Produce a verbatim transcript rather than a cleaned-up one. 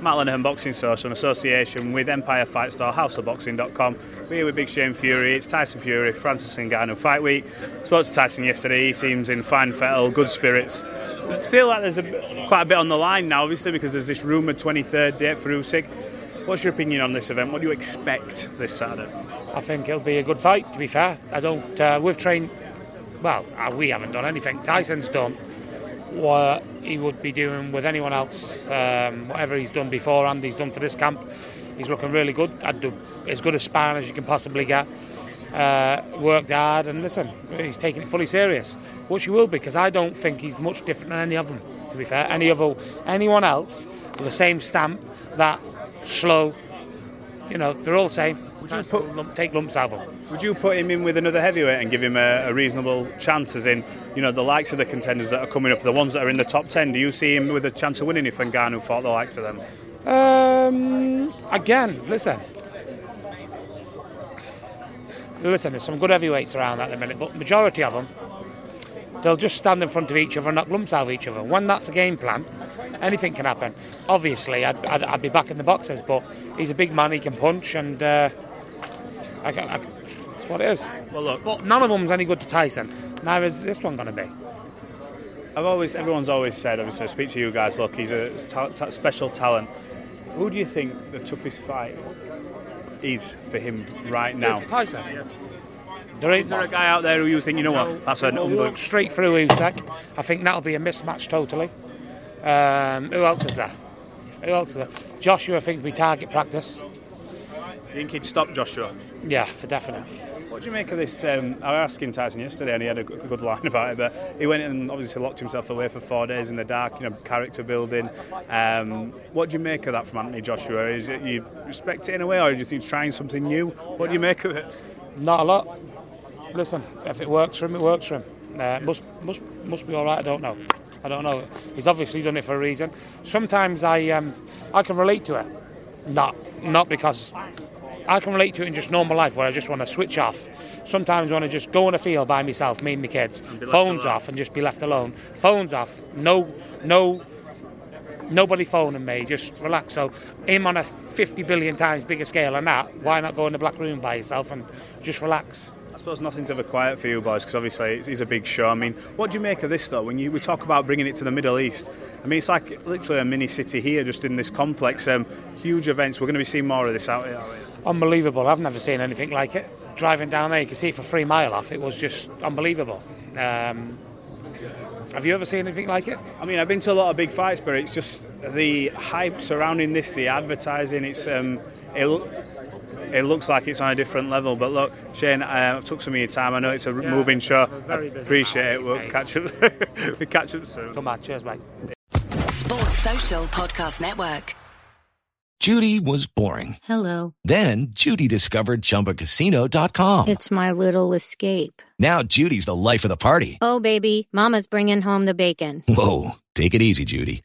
Matt and Boxing Social in association with Empire Fight Store, House of Boxing dot com. We're here with Big Shane Fury. It's Tyson Fury, Francis Ngannou Fight Week. I spoke to Tyson yesterday. He seems in fine fettle, good spirits. I feel like there's a, quite a bit on the line now, obviously, because there's this rumoured twenty-third date for Usyk. What's your opinion on this event? What do you expect this Saturday? I think it'll be a good fight, to be fair. I don't... Uh, we've trained... Well, we haven't done anything. Tyson's done what he would be doing with anyone else. Um, whatever he's done beforehand, he's done for this camp. He's looking really good. I'd do as good a sparring as you can possibly get. Uh, worked hard, and listen, he's taking it fully serious, which he will be, because I don't think he's much different than any of them, to be fair. Any of anyone else with the same stamp, that slow, you know, they're all the same. Would you put, lump, take lumps out of him. Would you put him in with another heavyweight and give him a, a reasonable chance, as in, you know, the likes of the contenders that are coming up, the ones that are in the top ten? Do you see him with a chance of winning if Ngannou fought the likes of them? Um, again, listen. Listen, there's some good heavyweights around at the minute, but majority of them, they'll just stand in front of each other and knock lumps out of each other. When that's the game plan, anything can happen. Obviously, I'd, I'd, I'd be back in the boxes, but he's a big man, he can punch, and... Uh, I, I, that's what it is. Well, look, but none of them's any good to Tyson. Neither is this one going to be. I've always, everyone's always said, obviously, I speak to you guys. Look, he's a ta- ta- special talent. Who do you think the toughest fight is for him right now? For Tyson. Yeah. There is, is there a guy out there who you think, you know what? That's an unbelievable. Straight through Usyk. I think that'll be a mismatch totally. Um, who else is there? Who else is there? Joshua, I think, will be target practice. You think he'd stop Joshua? Yeah, for definite. What do you make of this? Um, I was asking Tyson yesterday, and he had a good line about it, but he went and obviously locked himself away for four days in the dark, you know, character building. Um, what do you make of that from Anthony Joshua? Is it, you respect it in a way, or do you think he's trying something new? What do you make of it? Not a lot. Listen, if it works for him, it works for him. Uh, must must must be all right. I don't know. I don't know. He's obviously done it for a reason. Sometimes I um, I can relate to it. Not not because. I can relate to it in just normal life where I just want to switch off. Sometimes I want to just go on a field by myself, me and my kids, phones off and just be left alone. Phones off, no, no, nobody phoning me, just relax. So him on a fifty billion times bigger scale than that, why not go in the black room by yourself and just relax? I suppose nothing's ever quiet for you boys, because obviously it's, it's a big show. I mean, what do you make of this though? When you we talk about bringing it to the Middle East, I mean, it's like literally a mini city here, just in this complex. Um, huge events. We're going to be seeing more of this out here. Unbelievable. I've never seen anything like it. Driving down there, you can see it for three mile off. It was just unbelievable. Um, have you ever seen anything like it? I mean, I've been to a lot of big fights, but it's just the hype surrounding this, the advertising. It's um, it, it looks like it's on a different level. But look, Shane, uh, I've took some of your time. I know it's a yeah, moving show. I appreciate it. We'll days. catch up. We'll catch up soon. Come on, cheers, mate. Sports Social Podcast Network. Judy was boring. Hello. Then Judy discovered Chumba Casino dot com. It's my little escape. Now Judy's the life of the party. Oh, baby, mama's bringing home the bacon. Whoa, take it easy, Judy.